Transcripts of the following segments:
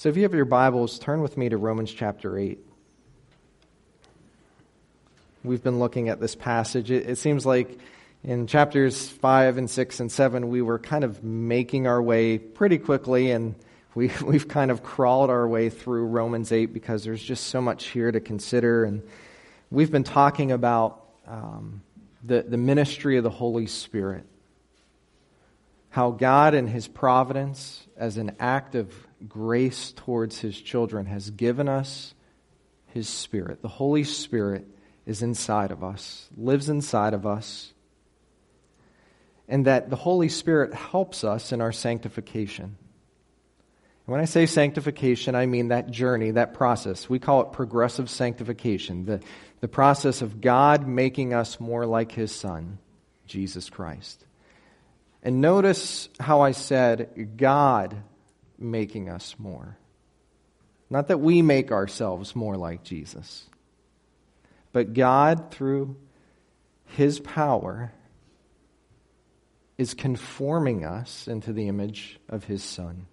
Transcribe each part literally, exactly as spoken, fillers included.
So if you have your Bibles, turn with me to Romans chapter eight. We've been looking at this passage. It, it seems like in chapters five and six and seven, we were kind of making our way pretty quickly, and we, we've kind of crawled our way through Romans eight because there's just so much here to consider. And we've been talking about um, the, the ministry of the Holy Spirit, how God in His providence, as an act of grace towards His children, has given us His Spirit. The Holy Spirit is inside of us, lives inside of us, and that the Holy Spirit helps us in our sanctification. And when I say sanctification, I mean that journey, that process. We call it progressive sanctification, the, the process of God making us more like His Son, Jesus Christ. And notice how I said God making us more. Not that we make ourselves more like Jesus, but God, through His power, is conforming us into the image of His Son.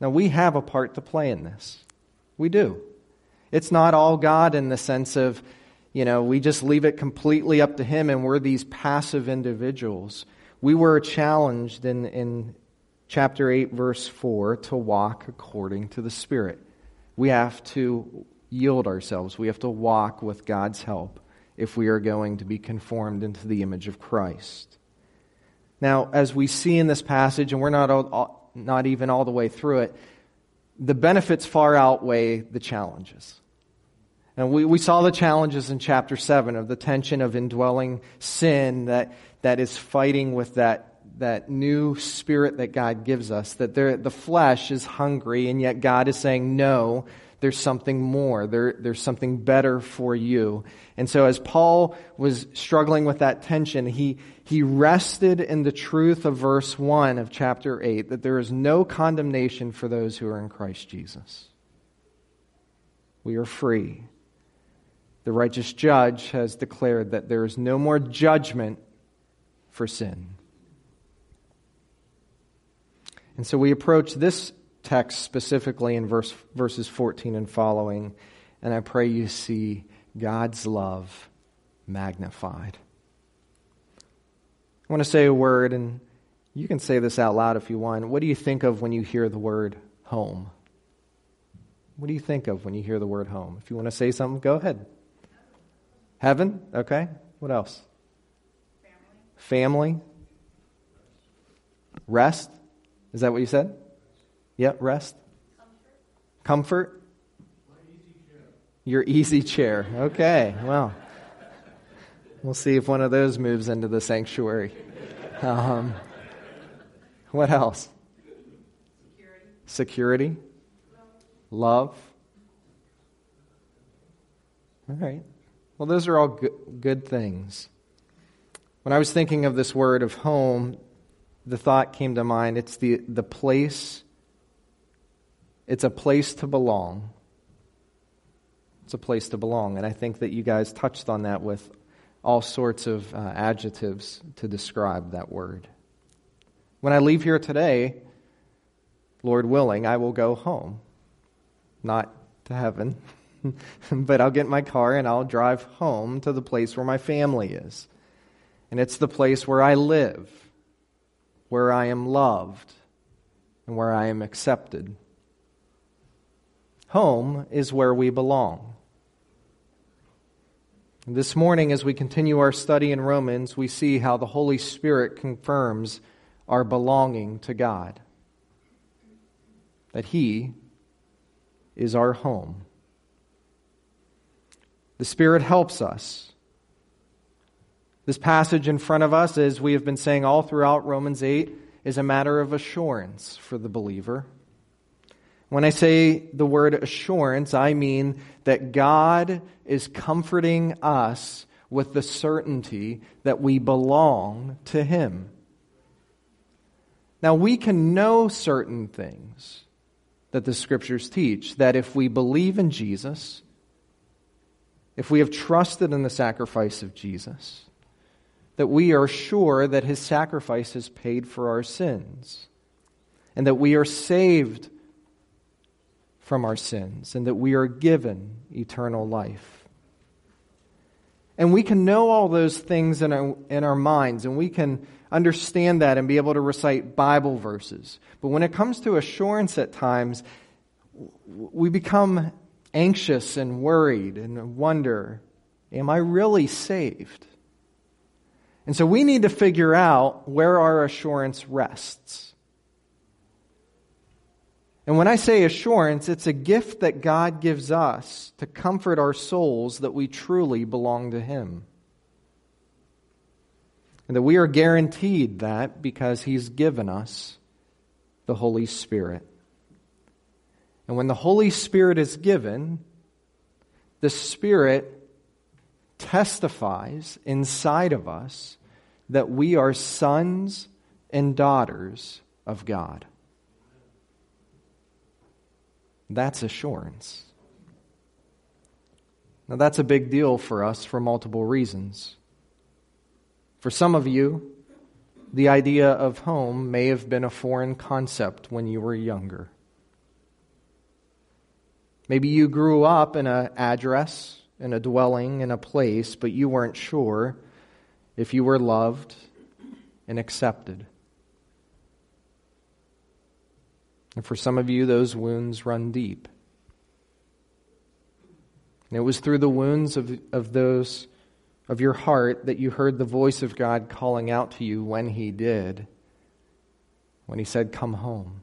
Now, we have a part to play in this. We do. It's not all God in the sense of, you know, we just leave it completely up to Him and we're these passive individuals. We were challenged in, in chapter eight, verse four, to walk according to the Spirit. We have to yield ourselves. We have to walk with God's help if we are going to be conformed into the image of Christ. Now, as we see in this passage, and we're not all, not even all the way through it, the benefits far outweigh the challenges. And we, we saw the challenges in chapter seven of the tension of indwelling sin that that is fighting with that that new spirit that God gives us, that there, the flesh is hungry, and yet God is saying, no, there's something more. There, there's something better for you. And so as Paul was struggling with that tension, he, he rested in the truth of verse one of chapter eight, that there is no condemnation for those who are in Christ Jesus. We are free. The righteous judge has declared that there is no more judgment for sin. And so we approach this text specifically in verse, verses fourteen and following, and I pray you see God's love magnified. I want to say a word, and you can say this out loud if you want. What do you think of when you hear the word home? What do you think of when you hear the word home? If you want to say something, go ahead. Heaven? Okay. What else? Family. Family. Rest. Is that what you said? Yeah, rest. Comfort. Comfort. Your easy chair. Okay, well, we'll see if one of those moves into the sanctuary. Um, what else? Security. Security. Love. All right. Well, those are all good, good things. When I was thinking of this word of home, the thought came to mind, it's the, the place, it's a place to belong. It's a place to belong. And I think that you guys touched on that with all sorts of uh, adjectives to describe that word. When I leave here today, Lord willing, I will go home. Not to heaven, but I'll get in my car and I'll drive home to the place where my family is. And it's the place where I live, where I am loved, and where I am accepted. Home is where we belong. This morning, as we continue our study in Romans, we see how the Holy Spirit confirms our belonging to God, that He is our home. The Spirit helps us. This passage in front of us, as we have been saying all throughout Romans eight, is a matter of assurance for the believer. When I say the word assurance, I mean that God is comforting us with the certainty that we belong to Him. Now, we can know certain things that the Scriptures teach, that if we believe in Jesus, if we have trusted in the sacrifice of Jesus, that we are sure that His sacrifice has paid for our sins, and that we are saved from our sins and that we are given eternal life. And we can know all those things in our, in our minds, and we can understand that and be able to recite Bible verses. But when it comes to assurance at times, we become anxious and worried and wonder, am I really saved? And so we need to figure out where our assurance rests. And when I say assurance, it's a gift that God gives us to comfort our souls that we truly belong to Him. And that we are guaranteed that because He's given us the Holy Spirit. And when the Holy Spirit is given, the Spirit testifies inside of us that we are sons and daughters of God. That's assurance. Now that's a big deal for us for multiple reasons. For some of you, the idea of home may have been a foreign concept when you were younger. Maybe you grew up in an address, in a dwelling, in a place, but you weren't sure if you were loved and accepted. And for some of you, those wounds run deep. And it was through the wounds of, of those of your heart that you heard the voice of God calling out to you when He did, when He said, "Come home."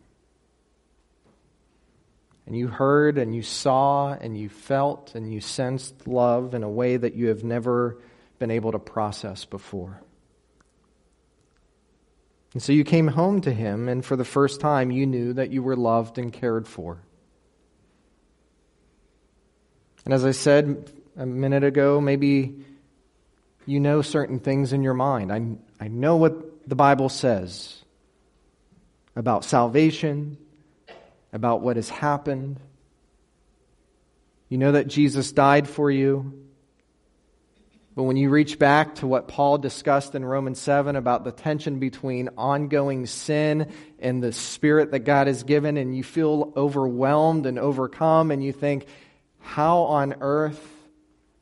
And you heard and you saw and you felt and you sensed love in a way that you have never been able to process before. And so you came home to Him, and for the first time you knew that you were loved and cared for. And as I said a minute ago, maybe you know certain things in your mind. I, I know what the Bible says about salvation, about what has happened. You know that Jesus died for you. But when you reach back to what Paul discussed in Romans seven about the tension between ongoing sin and the Spirit that God has given, and you feel overwhelmed and overcome, and you think, how on earth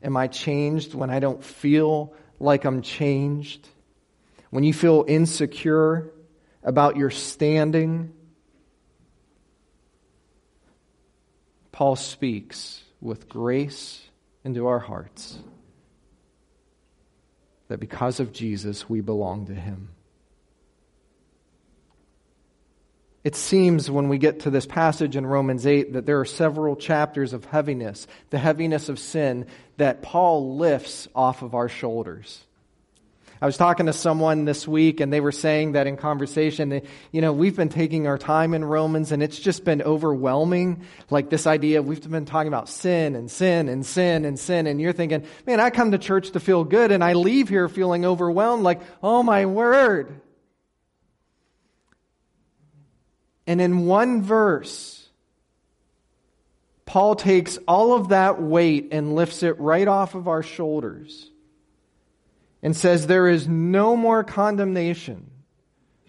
am I changed when I don't feel like I'm changed? When you feel insecure about your standing, Paul speaks with grace into our hearts. That because of Jesus, we belong to Him. It seems when we get to this passage in Romans eight that there are several chapters of heaviness, the heaviness of sin that Paul lifts off of our shoulders. I was talking to someone this week, and they were saying that in conversation, you know, we've been taking our time in Romans, and it's just been overwhelming. Like this idea, we've been talking about sin and sin and sin and sin, and you're thinking, man, I come to church to feel good, and I leave here feeling overwhelmed, like, oh my word. And in one verse, Paul takes all of that weight and lifts it right off of our shoulders. And says, there is no more condemnation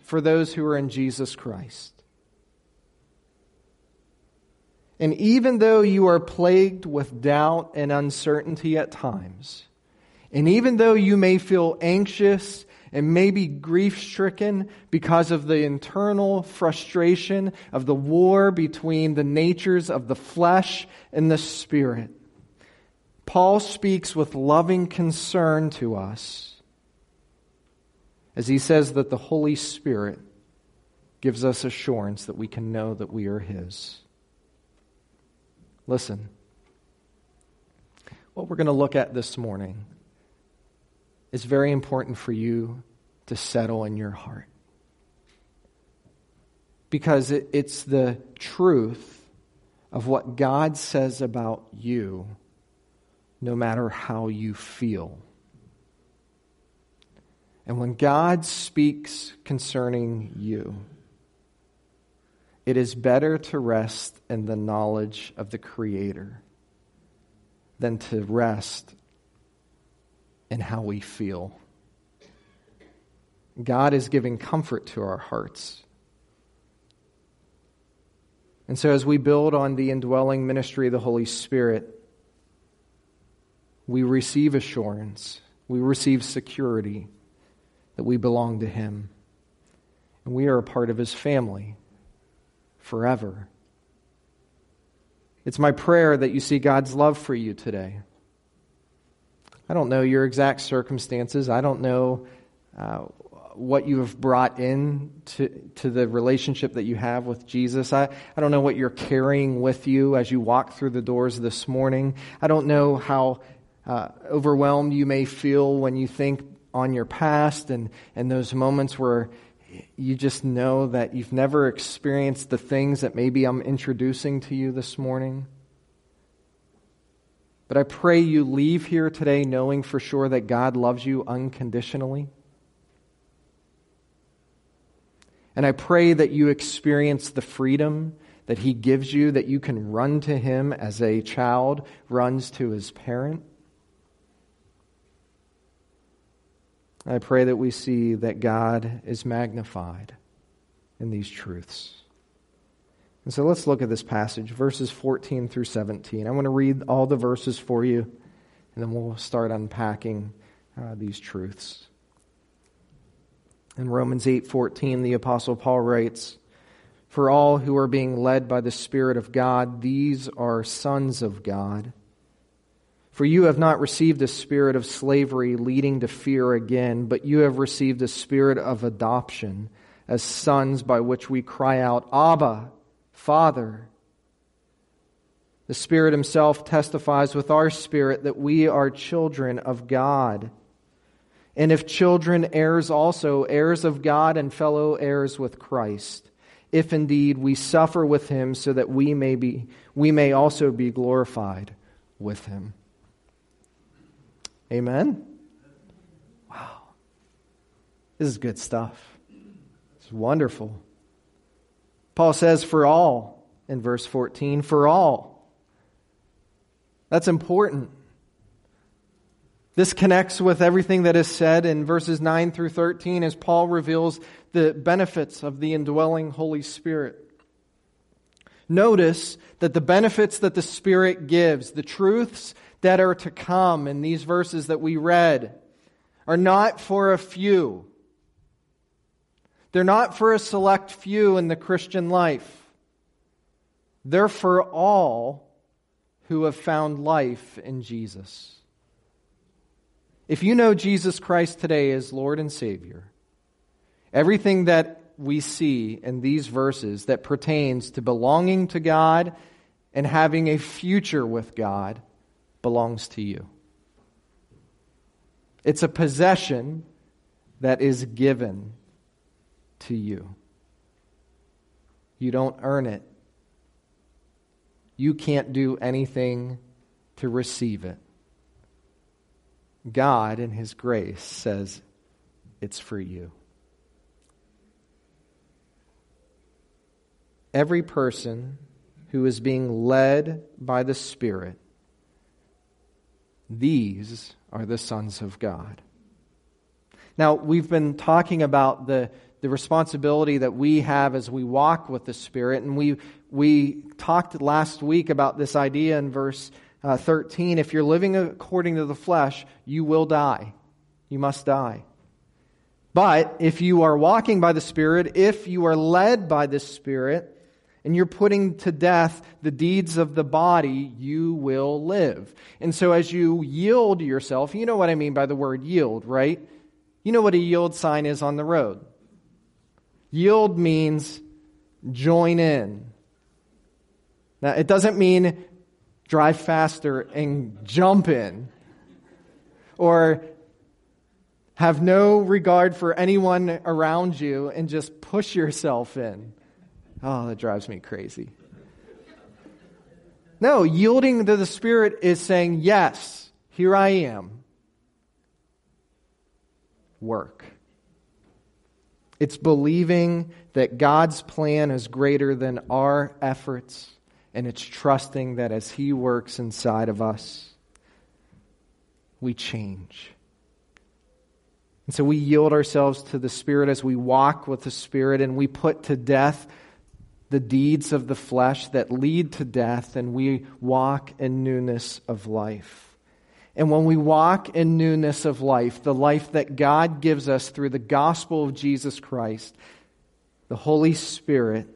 for those who are in Jesus Christ. And even though you are plagued with doubt and uncertainty at times, and even though you may feel anxious and maybe grief-stricken because of the internal frustration of the war between the natures of the flesh and the spirit, Paul speaks with loving concern to us as he says that the Holy Spirit gives us assurance that we can know that we are His. Listen, what we're going to look at this morning is very important for you to settle in your heart. Because it, it's the truth of what God says about you no matter how you feel. And when God speaks concerning you, it is better to rest in the knowledge of the Creator than to rest in how we feel. God is giving comfort to our hearts. And so as we build on the indwelling ministry of the Holy Spirit, we receive assurance, we receive security that we belong to Him. And we are a part of His family forever. It's my prayer that you see God's love for you today. I don't know your exact circumstances. I don't know uh, what you have brought in to, to the relationship that you have with Jesus. I, I don't know what you're carrying with you as you walk through the doors this morning. I don't know how uh, overwhelmed you may feel when you think on your past and, and those moments where you just know that you've never experienced the things that maybe I'm introducing to you this morning. But I pray you leave here today knowing for sure that God loves you unconditionally. And I pray that you experience the freedom that He gives you, that you can run to Him as a child runs to his parent. I pray that we see that God is magnified in these truths. And so let's look at this passage, verses fourteen through seventeen. I want to read all the verses for you, and then we'll start unpacking uh, these truths. In Romans eight fourteen, the Apostle Paul writes, "For all who are being led by the Spirit of God, these are sons of God. For you have not received a spirit of slavery leading to fear again, but you have received a spirit of adoption as sons by which we cry out, Abba, Father. The Spirit Himself testifies with our spirit that we are children of God. And if children, heirs also, heirs of God and fellow heirs with Christ, if indeed we suffer with Him so that we may be, we may also be glorified with Him." Amen? Wow. This is good stuff. It's wonderful. Paul says for all in verse fourteen, for all. That's important. This connects with everything that is said in verses nine through thirteen as Paul reveals the benefits of the indwelling Holy Spirit. Notice that the benefits that the Spirit gives, the truths that are to come in these verses that we read, are not for a few. They're not for a select few in the Christian life. They're for all who have found life in Jesus. If you know Jesus Christ today as Lord and Savior, everything that we see in these verses that pertains to belonging to God and having a future with God belongs to you. It's a possession that is given to you. You don't earn it. You can't do anything to receive it. God, in His grace, says it's for you. Every person who is being led by the Spirit, these are the sons of God. Now, we've been talking about the, the responsibility that we have as we walk with the Spirit, and we we talked last week about this idea in verse uh, thirteen. If you're living according to the flesh, you will die. You must die. But if you are walking by the Spirit, if you are led by the Spirit, and you're putting to death the deeds of the body, you will live. And so as you yield yourself, you know what I mean by the word yield, right? You know what a yield sign is on the road. Yield means join in. Now, it doesn't mean drive faster and jump in, or have no regard for anyone around you and just push yourself in. Oh, that drives me crazy. No, yielding to the Spirit is saying, yes, here I am. Work. It's believing that God's plan is greater than our efforts, and it's trusting that as He works inside of us, we change. And so we yield ourselves to the Spirit as we walk with the Spirit, and we put to death the deeds of the flesh that lead to death, and we walk in newness of life. And when we walk in newness of life, the life that God gives us through the gospel of Jesus Christ, the Holy Spirit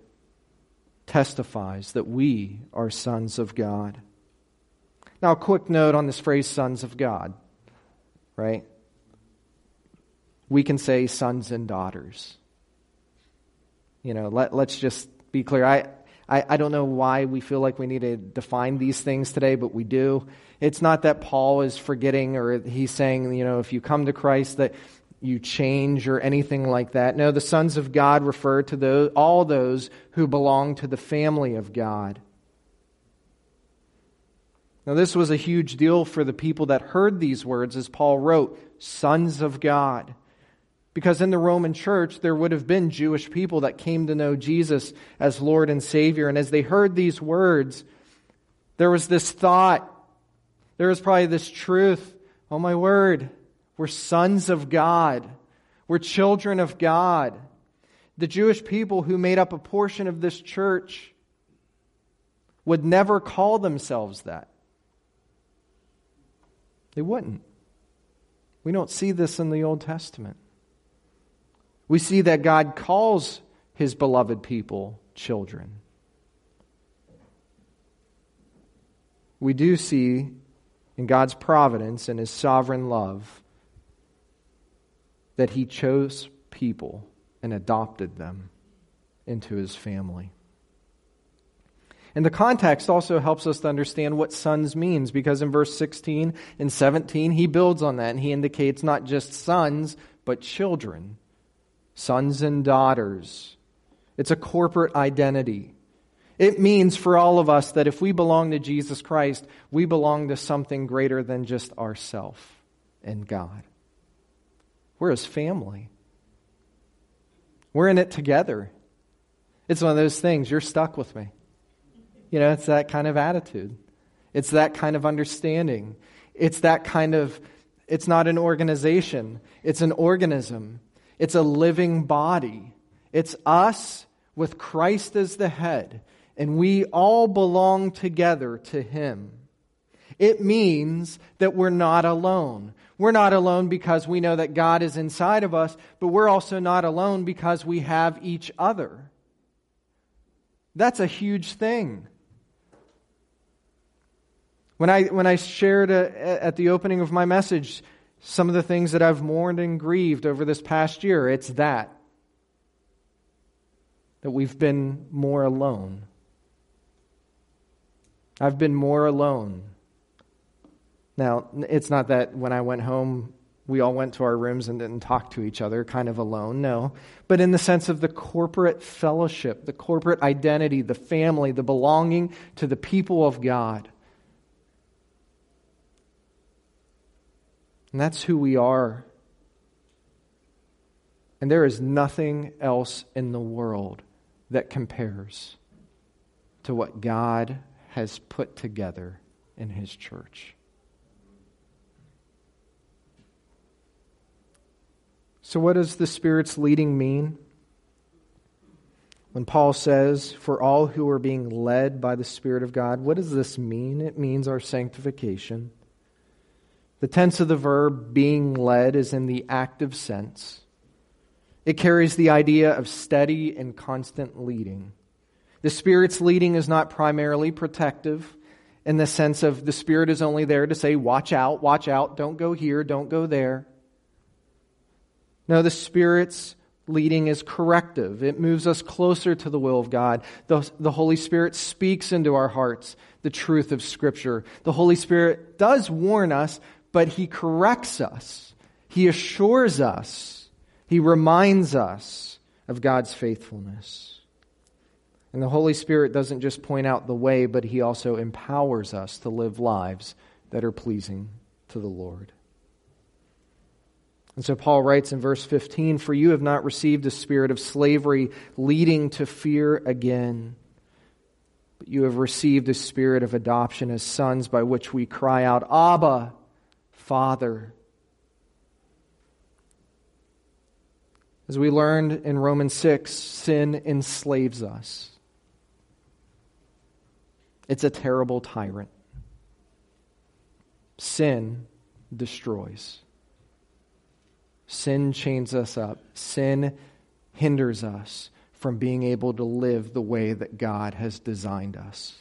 testifies that we are sons of God. Now, a quick note on this phrase, sons of God, right? We can say sons and daughters. You know, let, let's just be clear. I, I, I don't know why we feel like we need to define these things today, but we do. It's not that Paul is forgetting or he's saying, you know, if you come to Christ that you change or anything like that. No, the sons of God refer to those, all those who belong to the family of God. Now, this was a huge deal for the people that heard these words as Paul wrote, sons of God. Because in the Roman church, there would have been Jewish people that came to know Jesus as Lord and Savior. And as they heard these words, there was this thought, there was probably this truth, oh my word, we're sons of God. We're children of God. The Jewish people who made up a portion of this church would never call themselves that. They wouldn't. We don't see this in the Old Testament. We see that God calls His beloved people children. We do see in God's providence and His sovereign love that He chose people and adopted them into His family. And the context also helps us to understand what sons means, because in verse sixteen and seventeen, he builds on that and he indicates not just sons, but children. Sons and daughters. It's a corporate identity. It means for all of us that if we belong to Jesus Christ, we belong to something greater than just ourselves and God. We're His family. We're in it together. It's one of those things, you're stuck with me. You know, it's that kind of attitude. It's that kind of understanding. It's that kind of, it's not an organization. It's an organism. It's a living body. It's us with Christ as the head, and we all belong together to Him. It means that we're not alone. We're not alone because we know that God is inside of us, but we're also not alone because we have each other. That's a huge thing. When I when I shared a, a, at the opening of my message, some of the things that I've mourned and grieved over this past year, it's that. That we've been more alone. I've been more alone. Now, it's not that when I went home, we all went to our rooms and didn't talk to each other, kind of alone, no. But in the sense of the corporate fellowship, the corporate identity, the family, the belonging to the people of God. And that's who we are. And there is nothing else in the world that compares to what God has put together in His church. So what does the Spirit's leading mean? When Paul says, for all who are being led by the Spirit of God, what does this mean? It means our sanctification. The tense of the verb being led is in the active sense. It carries the idea of steady and constant leading. The Spirit's leading is not primarily protective in the sense of the Spirit is only there to say, watch out, watch out, don't go here, don't go there. No, the Spirit's leading is corrective. It moves us closer to the will of God. The, the Holy Spirit speaks into our hearts the truth of Scripture. The Holy Spirit does warn us, but He corrects us. He assures us. He reminds us of God's faithfulness. And the Holy Spirit doesn't just point out the way, but He also empowers us to live lives that are pleasing to the Lord. And so Paul writes in verse fifteen, for you have not received a spirit of slavery leading to fear again, but you have received a spirit of adoption as sons by which we cry out, Abba, Father. As we learned in Romans six, sin enslaves us. It's a terrible tyrant. Sin destroys. Sin chains us up. Sin hinders us from being able to live the way that God has designed us.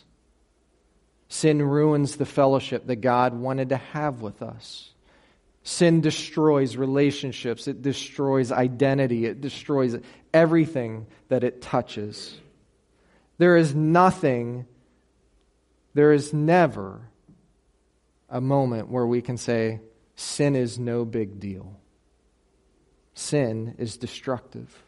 Sin ruins the fellowship that God wanted to have with us. Sin destroys relationships. It destroys identity. It destroys everything that it touches. There is nothing, there is never a moment where we can say, sin is no big deal. Sin is destructive.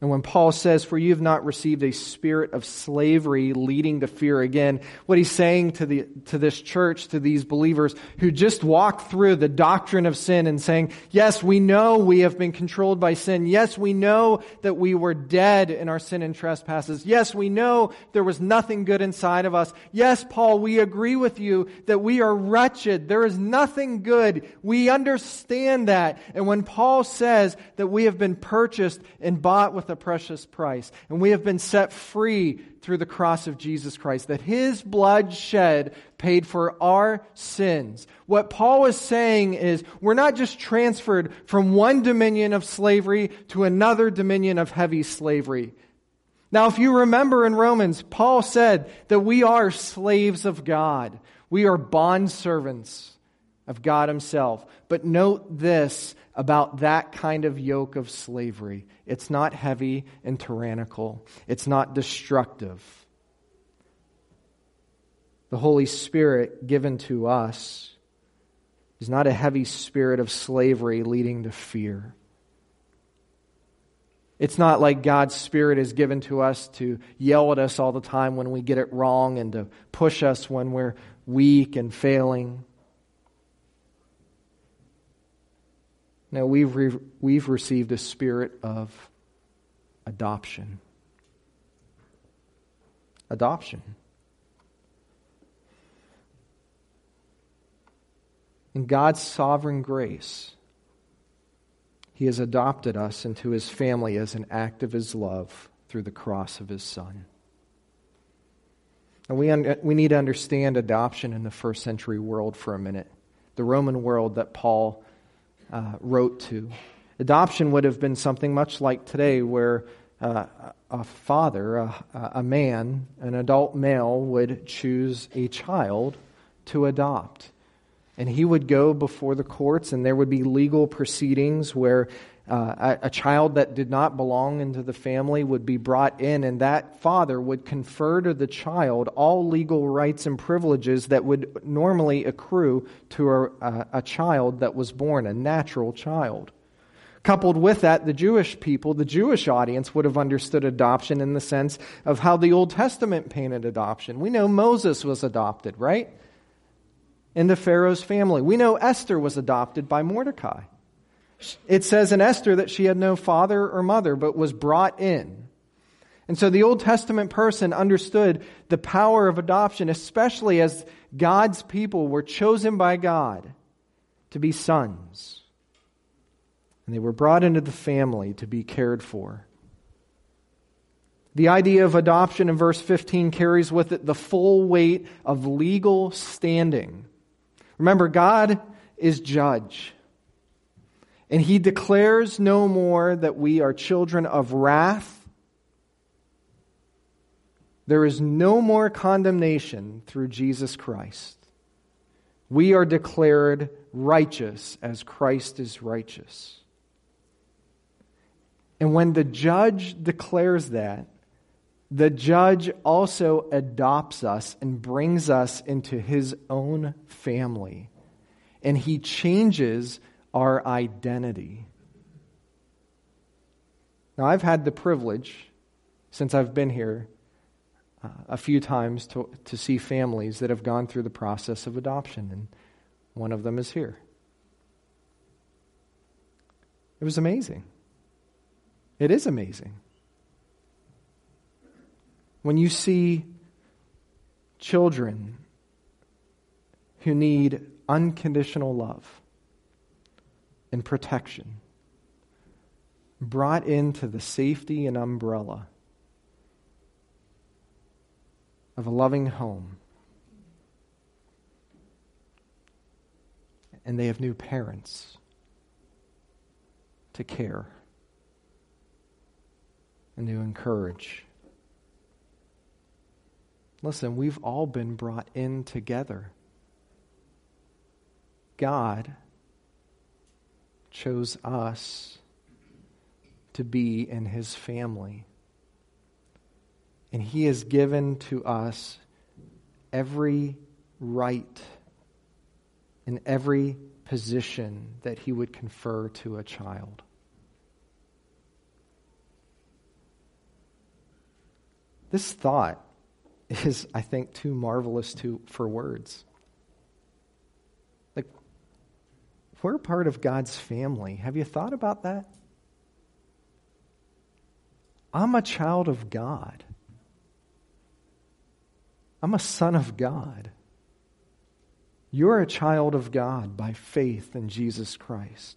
And when Paul says, for you have not received a spirit of slavery leading to fear again, what he's saying to the to this church, to these believers who just walked through the doctrine of sin and saying, yes, we know we have been controlled by sin. Yes, we know that we were dead in our sin and trespasses. Yes, we know there was nothing good inside of us. Yes, Paul, we agree with you that we are wretched. There is nothing good. We understand that. And when Paul says that we have been purchased and bought with a precious price, and we have been set free through the cross of Jesus Christ, that his blood shed paid for our sins. What Paul is saying is we're not just transferred from one dominion of slavery to another dominion of heavy slavery. Now, if you remember in Romans, Paul said that we are slaves of God. We are bondservants of God himself. But note this about that kind of yoke of slavery. It's not heavy and tyrannical. It's not destructive. The Holy Spirit given to us is not a heavy spirit of slavery leading to fear. It's not like God's Spirit is given to us to yell at us all the time when we get it wrong and to push us when we're weak and failing. No, we've, re- we've received a spirit of adoption. Adoption. In God's sovereign grace, he has adopted us into his family as an act of his love through the cross of his Son. And we, un- we need to understand adoption in the first century world for a minute. The Roman world that Paul Uh, wrote to. Adoption would have been something much like today where uh, a father, a, a man, an adult male would choose a child to adopt. And he would go before the courts and there would be legal proceedings where uh, a, a child that did not belong into the family would be brought in, and that father would confer to the child all legal rights and privileges that would normally accrue to a, a, a child that was born, a natural child. Coupled with that, the Jewish people, the Jewish audience would have understood adoption in the sense of how the Old Testament painted adoption. We know Moses was adopted, right? Into Pharaoh's family. We know Esther was adopted by Mordecai. It says in Esther that she had no father or mother, but was brought in. And so the Old Testament person understood the power of adoption, especially as God's people were chosen by God to be sons. And they were brought into the family to be cared for. The idea of adoption in verse fifteen carries with it the full weight of legal standing. Remember, God is judge. And he declares no more that we are children of wrath. There is no more condemnation through Jesus Christ. We are declared righteous as Christ is righteous. And when the judge declares that, the judge also adopts us and brings us into his own family. And he changes our identity. Now, I've had the privilege, since I've been here, uh, a few times to, to see families that have gone through the process of adoption, and one of them is here. It was amazing. It is amazing. When you see children who need unconditional love and protection, brought into the safety and umbrella of a loving home. And they have new parents to care and to encourage. Listen, we've all been brought in together. God chose us to be in his family. And he has given to us every right in every position that he would confer to a child. This thought is, I think, too marvelous to for words. Like, we're part of God's family. Have you thought about that? I'm a child of God. I'm a son of God. You're a child of God by faith in Jesus Christ.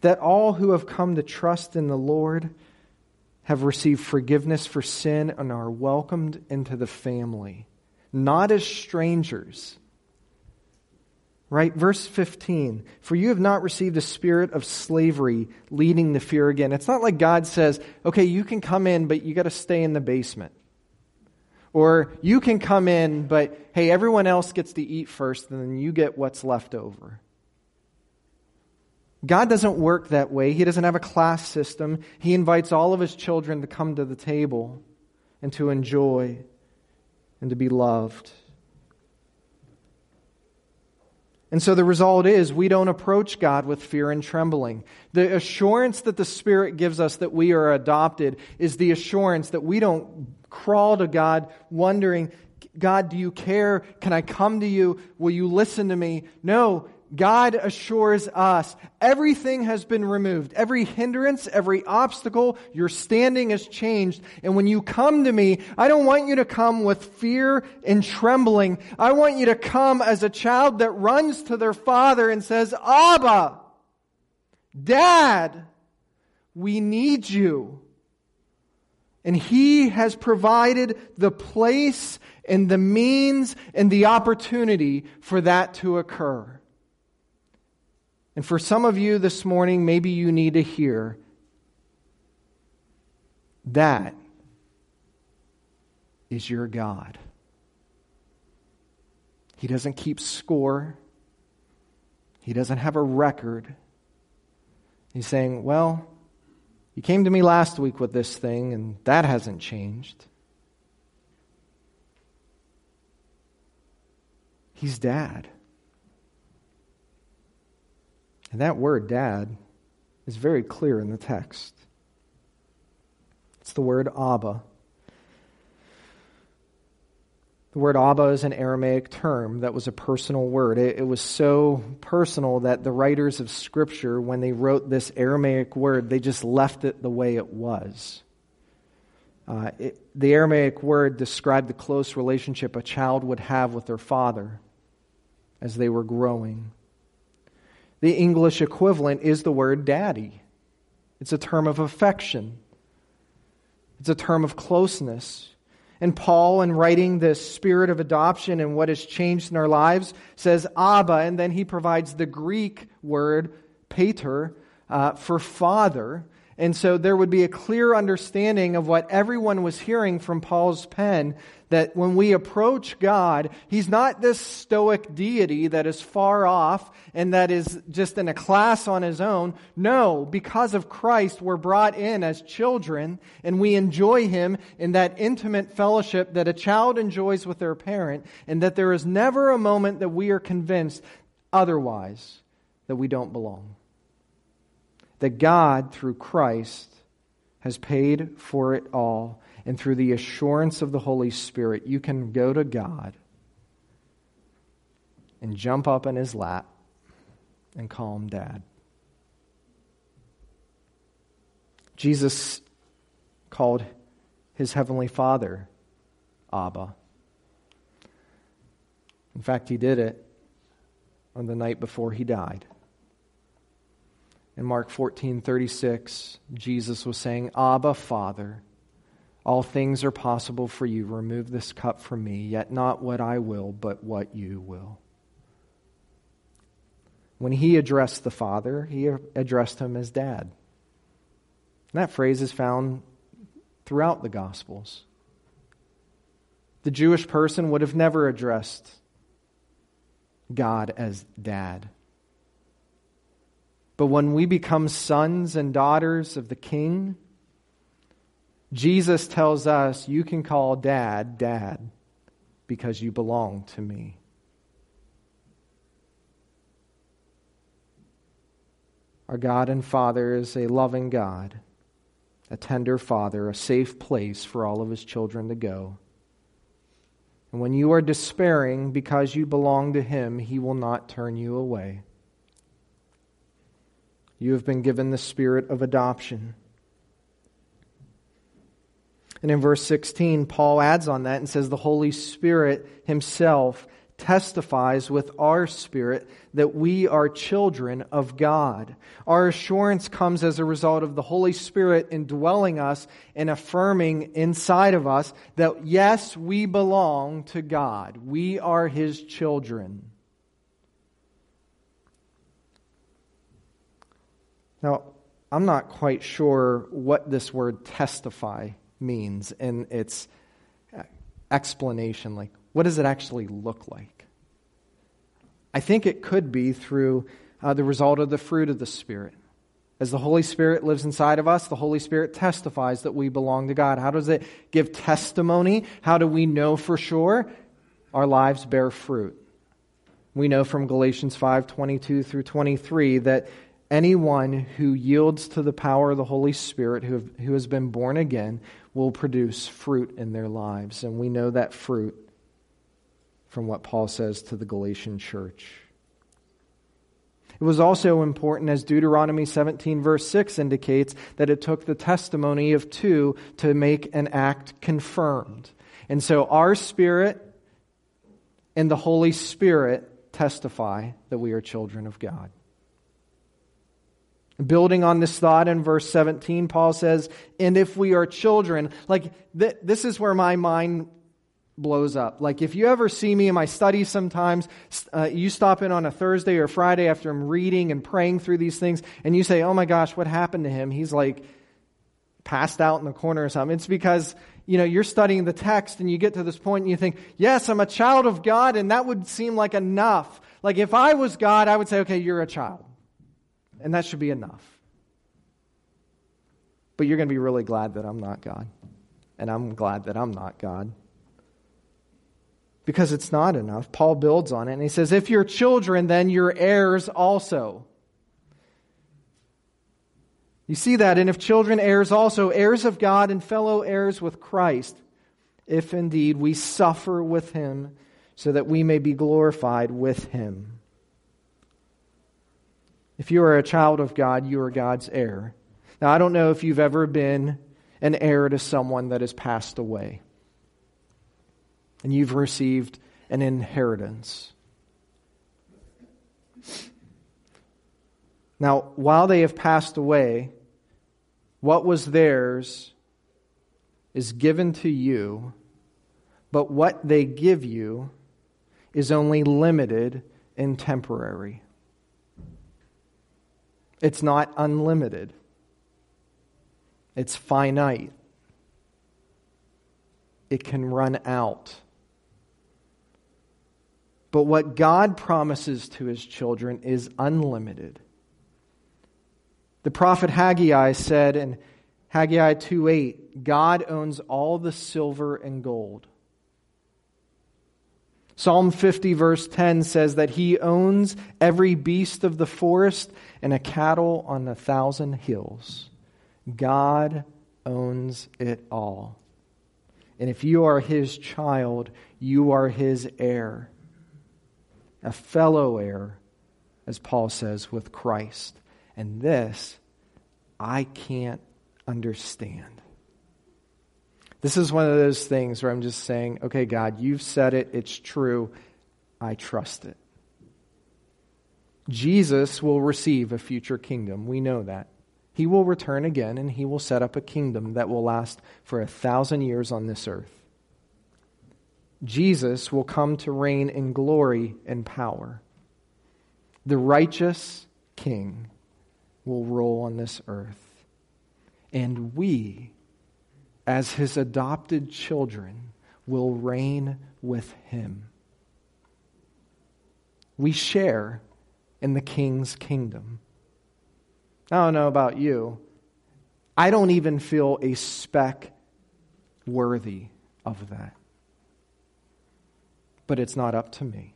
That all who have come to trust in the Lord have received forgiveness for sin and are welcomed into the family, not as strangers. Right? Verse fifteen, for you have not received a spirit of slavery leading to fear again. It's not like God says, okay, you can come in, but you got to stay in the basement. Or you can come in, but hey, everyone else gets to eat first, and then you get what's left over. God doesn't work that way. He doesn't have a class system. He invites all of his children to come to the table and to enjoy and to be loved. And so the result is we don't approach God with fear and trembling. The assurance that the Spirit gives us that we are adopted is the assurance that we don't crawl to God wondering, God, do you care? Can I come to you? Will you listen to me? No, God assures us everything has been removed. Every hindrance, every obstacle, your standing has changed. And when you come to me, I don't want you to come with fear and trembling. I want you to come as a child that runs to their father and says, Abba, Dad, we need you. And he has provided the place and the means and the opportunity for that to occur. And for some of you this morning, maybe you need to hear that is your God. He doesn't keep score. He doesn't have a record. He's saying, well, you came to me last week with this thing, and that hasn't changed. He's Dad. And that word, Dad, is very clear in the text. It's the word Abba. The word Abba is an Aramaic term that was a personal word. It, it was so personal that the writers of Scripture, when they wrote this Aramaic word, they just left it the way it was. Uh, it, the Aramaic word described the close relationship a child would have with their father as they were growing. The English equivalent is the word daddy. It's a term of affection. It's a term of closeness. And Paul, in writing the spirit of adoption and what has changed in our lives, says Abba, and then he provides the Greek word pater uh, for father. And so there would be a clear understanding of what everyone was hearing from Paul's pen, that when we approach God, he's not this stoic deity that is far off and that is just in a class on his own. No, because of Christ, we're brought in as children and we enjoy him in that intimate fellowship that a child enjoys with their parent, and that there is never a moment that we are convinced otherwise that we don't belong. That God, through Christ, has paid for it all. And through the assurance of the Holy Spirit, you can go to God and jump up in his lap and call him Dad. Jesus called his heavenly Father Abba. In fact, he did it on the night before he died. In Mark fourteen thirty-six, Jesus was saying, Abba, Father, All things are possible for you. Remove this cup from me, yet not what I will, but what you will. When he addressed the Father, he addressed him as Dad. And that phrase is found throughout the Gospels. The Jewish person would have never addressed God as Dad. But when we become sons and daughters of the King, Jesus tells us, you can call Dad, Dad, because you belong to me. Our God and Father is a loving God, a tender Father, a safe place for all of His children to go. And when you are despairing because you belong to Him, He will not turn you away. You have been given the spirit of adoption. And in verse sixteen, Paul adds on that and says, the Holy Spirit Himself testifies with our spirit that we are children of God. Our assurance comes as a result of the Holy Spirit indwelling us and affirming inside of us that, yes, we belong to God. We are His children. Now, I'm not quite sure what this word testify means in its explanation. Like, what does it actually look like? I think it could be through uh, the result of the fruit of the Spirit. As the Holy Spirit lives inside of us, the Holy Spirit testifies that we belong to God. How does it give testimony? How do we know for sure? Our lives bear fruit. We know from Galatians five twenty-two through twenty-three that anyone who yields to the power of the Holy Spirit, who, have, who has been born again, will produce fruit in their lives. And we know that fruit from what Paul says to the Galatian church. It was also important, as Deuteronomy seventeen verse six indicates, that it took the testimony of two to make an act confirmed. And so our spirit and the Holy Spirit testify that we are children of God. Building on this thought in verse seventeen, Paul says, and if we are children, like th- this is where my mind blows up. Like if you ever see me in my studies sometimes, uh, you stop in on a Thursday or Friday after I'm reading and praying through these things, and you say, oh my gosh, what happened to him? He's like passed out in the corner or something. It's because, you know, you're studying the text and you get to this point and you think, yes, I'm a child of God, and that would seem like enough. Like if I was God, I would say, okay, you're a child. And that should be enough. But you're going to be really glad that I'm not God. And I'm glad that I'm not God. Because it's not enough. Paul builds on it and he says, if you're children, then you're heirs also. You see that? And if children, heirs also, heirs of God and fellow heirs with Christ, if indeed we suffer with Him, so that we may be glorified with Him. If you are a child of God, you are God's heir. Now, I don't know if you've ever been an heir to someone that has passed away, and you've received an inheritance. Now, while they have passed away, what was theirs is given to you, but what they give you is only limited and temporary. It's not unlimited. It's finite. It can run out. But what God promises to His children is unlimited. The prophet Haggai said in Haggai two eight, God owns all the silver and gold. Psalm fifty verse ten says that He owns every beast of the forest and a cattle on a thousand hills. God owns it all. And if you are His child, you are His heir, a fellow heir, as Paul says, with Christ. And this, I can't understand. This is one of those things where I'm just saying, okay, God, you've said it, it's true, I trust it. Jesus will receive a future kingdom, we know that. He will return again, and he will set up a kingdom that will last for a thousand years on this earth. Jesus will come to reign in glory and power. The righteous king will rule on this earth. And we, as his adopted children, will reign with him. We share in the king's kingdom. I don't know about you. I don't even feel a speck worthy of that. But it's not up to me.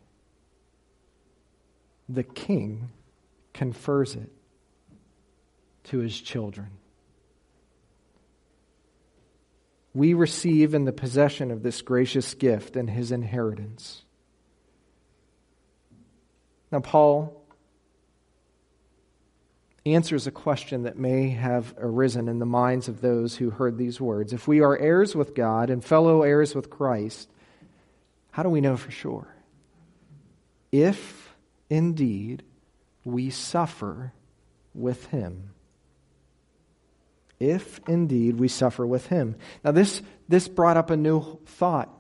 The king confers it to his children. We receive in the possession of this gracious gift and his inheritance. Now, Paul answers a question that may have arisen in the minds of those who heard these words. If we are heirs with God and fellow heirs with Christ, how do we know for sure? If indeed we suffer with him. If indeed we suffer with him. Now this, this brought up a new thought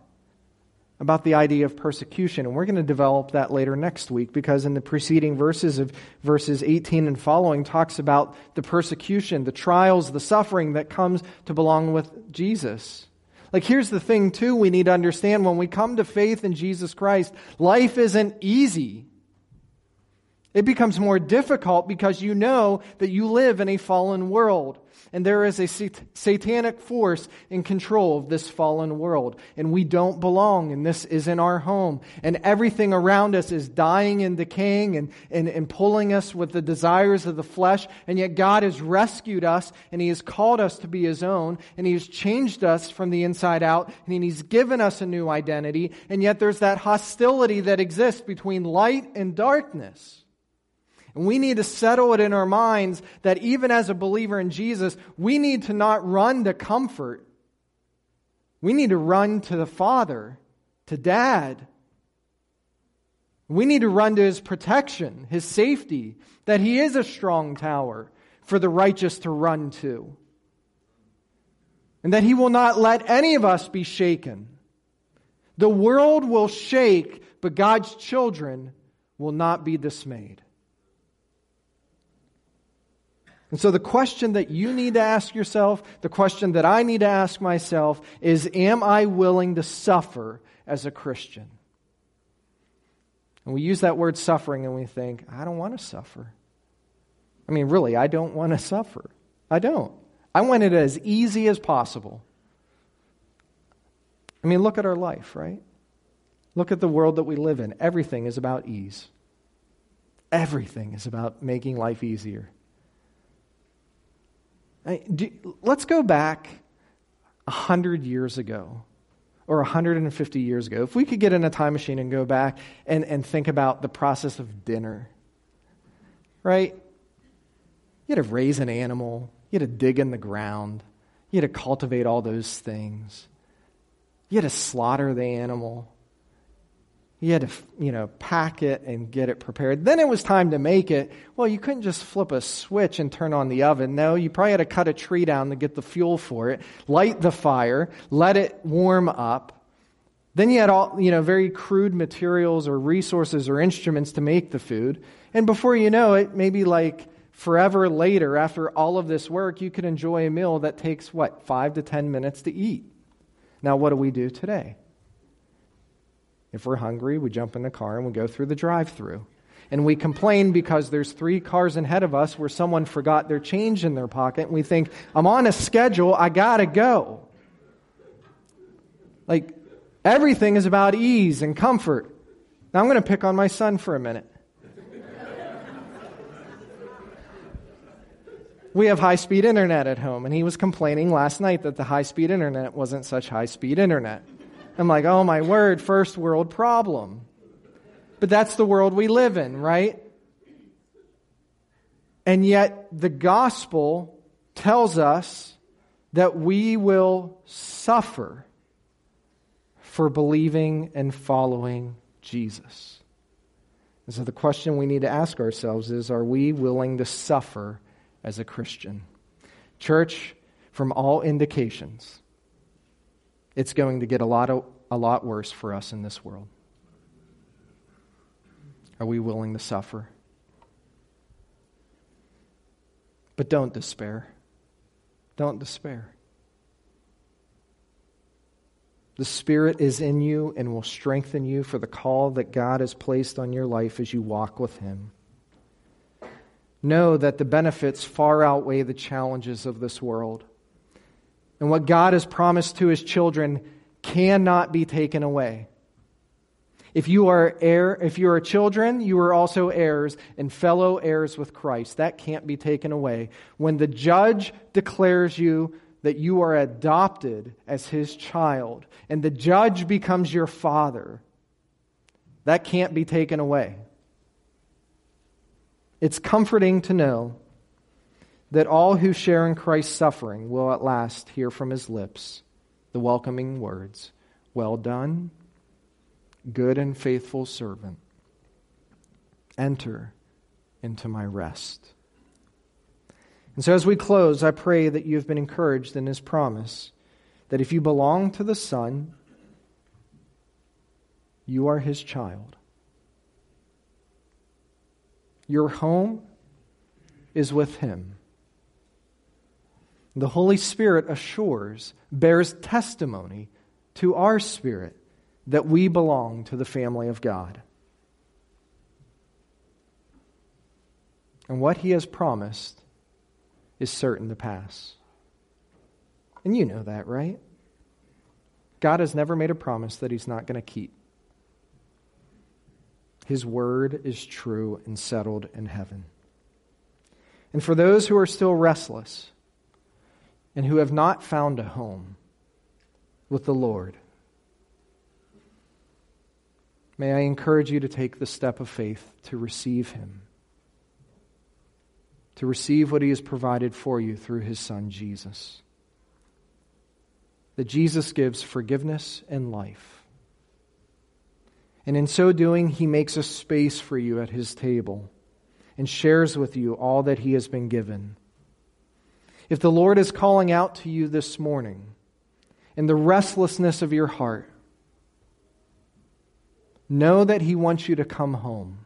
about the idea of persecution, and we're going to develop that later next week, because in the preceding verses of verses eighteen and following talks about the persecution, the trials, the suffering that comes to belong with Jesus. Like, here's the thing too we need to understand: when we come to faith in Jesus Christ, life isn't easy. It becomes more difficult because you know that you live in a fallen world, and there is a sat- satanic force in control of this fallen world, and we don't belong, and this isn't our home, and everything around us is dying and decaying and, and, and pulling us with the desires of the flesh, and yet God has rescued us, and he has called us to be his own, and he has changed us from the inside out, and he's given us a new identity, and yet there's that hostility that exists between light and darkness. And we need to settle it in our minds that even as a believer in Jesus, we need to not run to comfort. We need to run to the Father, to Dad. We need to run to his protection, his safety, that he is a strong tower for the righteous to run to. And that he will not let any of us be shaken. The world will shake, but God's children will not be dismayed. And so the question that you need to ask yourself, the question that I need to ask myself, is, am I willing to suffer as a Christian? And we use that word suffering and we think, I don't want to suffer. I mean, really, I don't want to suffer. I don't. I want it as easy as possible. I mean, look at our life, right? Look at the world that we live in. Everything is about ease. Everything is about making life easier. Let's go back one hundred years ago or one hundred fifty years ago. If we could get in a time machine and go back and, and think about the process of dinner, right? You had to raise an animal. You had to dig in the ground. You had to cultivate all those things. You had to slaughter the animal. You had to, you know, pack it and get it prepared. Then it was time to make it. Well, you couldn't just flip a switch and turn on the oven. No, you probably had to cut a tree down to get the fuel for it, light the fire, let it warm up. Then you had all, you know, very crude materials or resources or instruments to make the food. And before you know it, maybe like forever later, after all of this work, you could enjoy a meal that takes, what, five to ten minutes to eat. Now, what do we do today? If we're hungry, we jump in the car and we go through the drive-thru. And we complain because there's three cars ahead of us where someone forgot their change in their pocket. And we think, I'm on a schedule, I gotta go. Like, everything is about ease and comfort. Now I'm going to pick on my son for a minute. We have high-speed internet at home. And he was complaining last night that the high-speed internet wasn't such high-speed internet. I'm like, oh my word, first world problem. But that's the world we live in, right? And yet the gospel tells us that we will suffer for believing and following Jesus. And so the question we need to ask ourselves is, are we willing to suffer as a Christian. Church, from all indications, it's going to get a lot of, a lot worse for us in this world. Are we willing to suffer? But don't despair. Don't despair. The Spirit is in you and will strengthen you for the call that God has placed on your life as you walk with Him. Know that the benefits far outweigh the challenges of this world. And what God has promised to His children cannot be taken away. If you are heir, if you are children, you are also heirs and fellow heirs with Christ. That can't be taken away. When the judge declares you that you are adopted as His child, and the judge becomes your father, that can't be taken away. It's comforting to know that all who share in Christ's suffering will at last hear from His lips the welcoming words, "Well done, good and faithful servant. Enter into my rest." And so as we close, I pray that you have been encouraged in His promise that if you belong to the Son, you are His child. Your home is with Him. The Holy Spirit assures, bears testimony to our spirit that we belong to the family of God. And what He has promised is certain to pass. And you know that, right? God has never made a promise that He's not going to keep. His word is true and settled in heaven. And for those who are still restless and who have not found a home with the Lord, may I encourage you to take the step of faith to receive Him, to receive what He has provided for you through His Son, Jesus. That Jesus gives forgiveness and life. And in so doing, He makes a space for you at His table and shares with you all that He has been given. If the Lord is calling out to you this morning in the restlessness of your heart, know that He wants you to come home.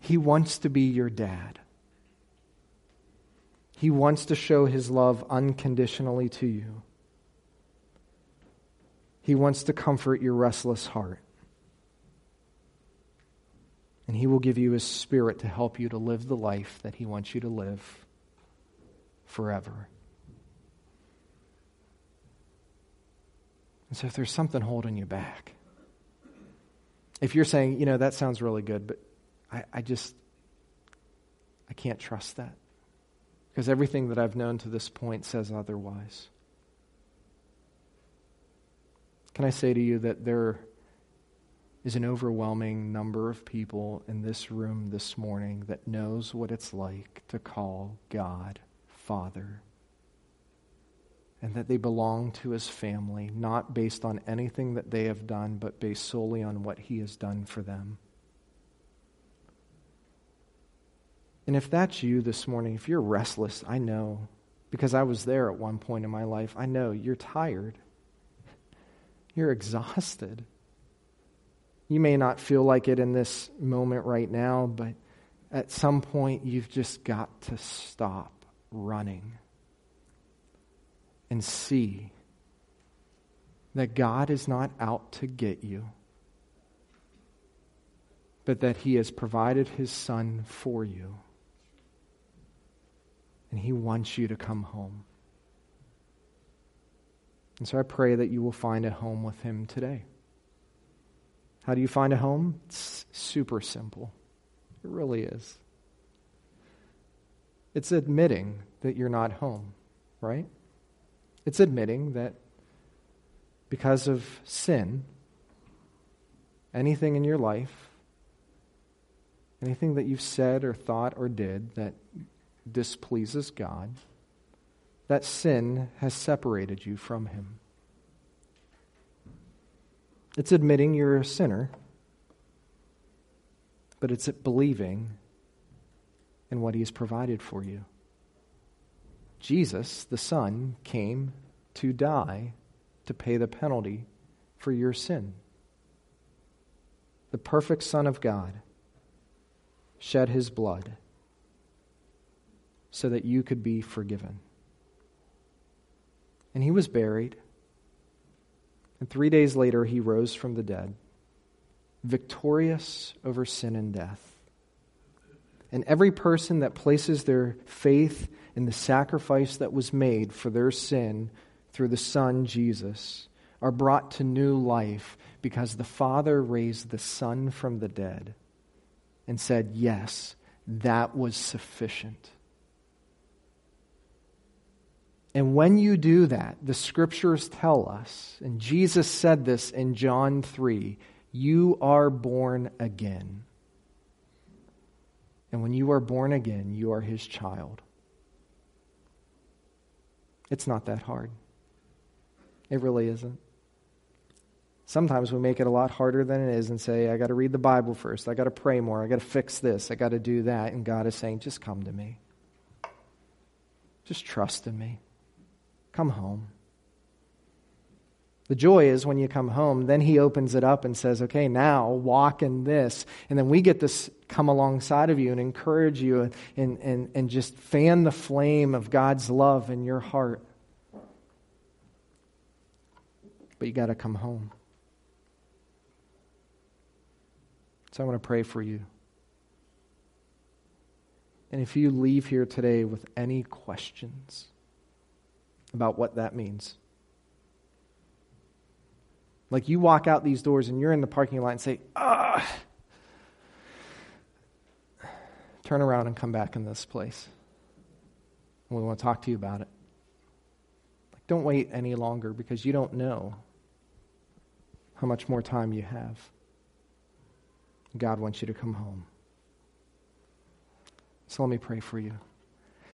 He wants to be your dad. He wants to show His love unconditionally to you. He wants to comfort your restless heart. And He will give you His Spirit to help you to live the life that He wants you to live forever. And so if there's something holding you back, if you're saying, you know, that sounds really good, but I, I just, I can't trust that because everything that I've known to this point says otherwise. Can I say to you that there is an overwhelming number of people in this room this morning that knows what it's like to call God Father, and that they belong to His family, not based on anything that they have done, but based solely on what He has done for them. And if that's you this morning, if you're restless, I know, because I was there at one point in my life, I know you're tired. You're exhausted. You may not feel like it in this moment right now, but at some point you've just got to stop running and see that God is not out to get you, but that He has provided His Son for you. And He wants you to come home. And so I pray that you will find a home with Him today. How do you find a home? It's super simple. It really is. It's admitting that you're not home, right? It's admitting that because of sin, anything in your life, anything that you've said or thought or did that displeases God, that sin has separated you from Him. It's admitting you're a sinner, but it's believing and what he has provided for you. Jesus, the Son, came to die to pay the penalty for your sin. The perfect Son of God shed his blood so that you could be forgiven. And he was buried. And three days later, he rose from the dead, victorious over sin and death. And every person that places their faith in the sacrifice that was made for their sin through the Son, Jesus, are brought to new life because the Father raised the Son from the dead and said, yes, that was sufficient. And when you do that, the Scriptures tell us, and Jesus said this in John three, you are born again. And when you are born again, you are his child. It's not that hard. It really isn't. Sometimes we make it a lot harder than it is and say, I got to read the Bible first. I got to pray more. I got to fix this. I got to do that. And God is saying, just come to me. Just trust in me. Come home. The joy is when you come home, then he opens it up and says, okay, now walk in this. And then we get to come alongside of you and encourage you and, and, and, and just fan the flame of God's love in your heart. But you got to come home. So I want to pray for you. And if you leave here today with any questions about what that means, like you walk out these doors and you're in the parking lot and say, ah, turn around and come back in this place. And we want to talk to you about it. Like, don't wait any longer because you don't know how much more time you have. God wants you to come home. So let me pray for you.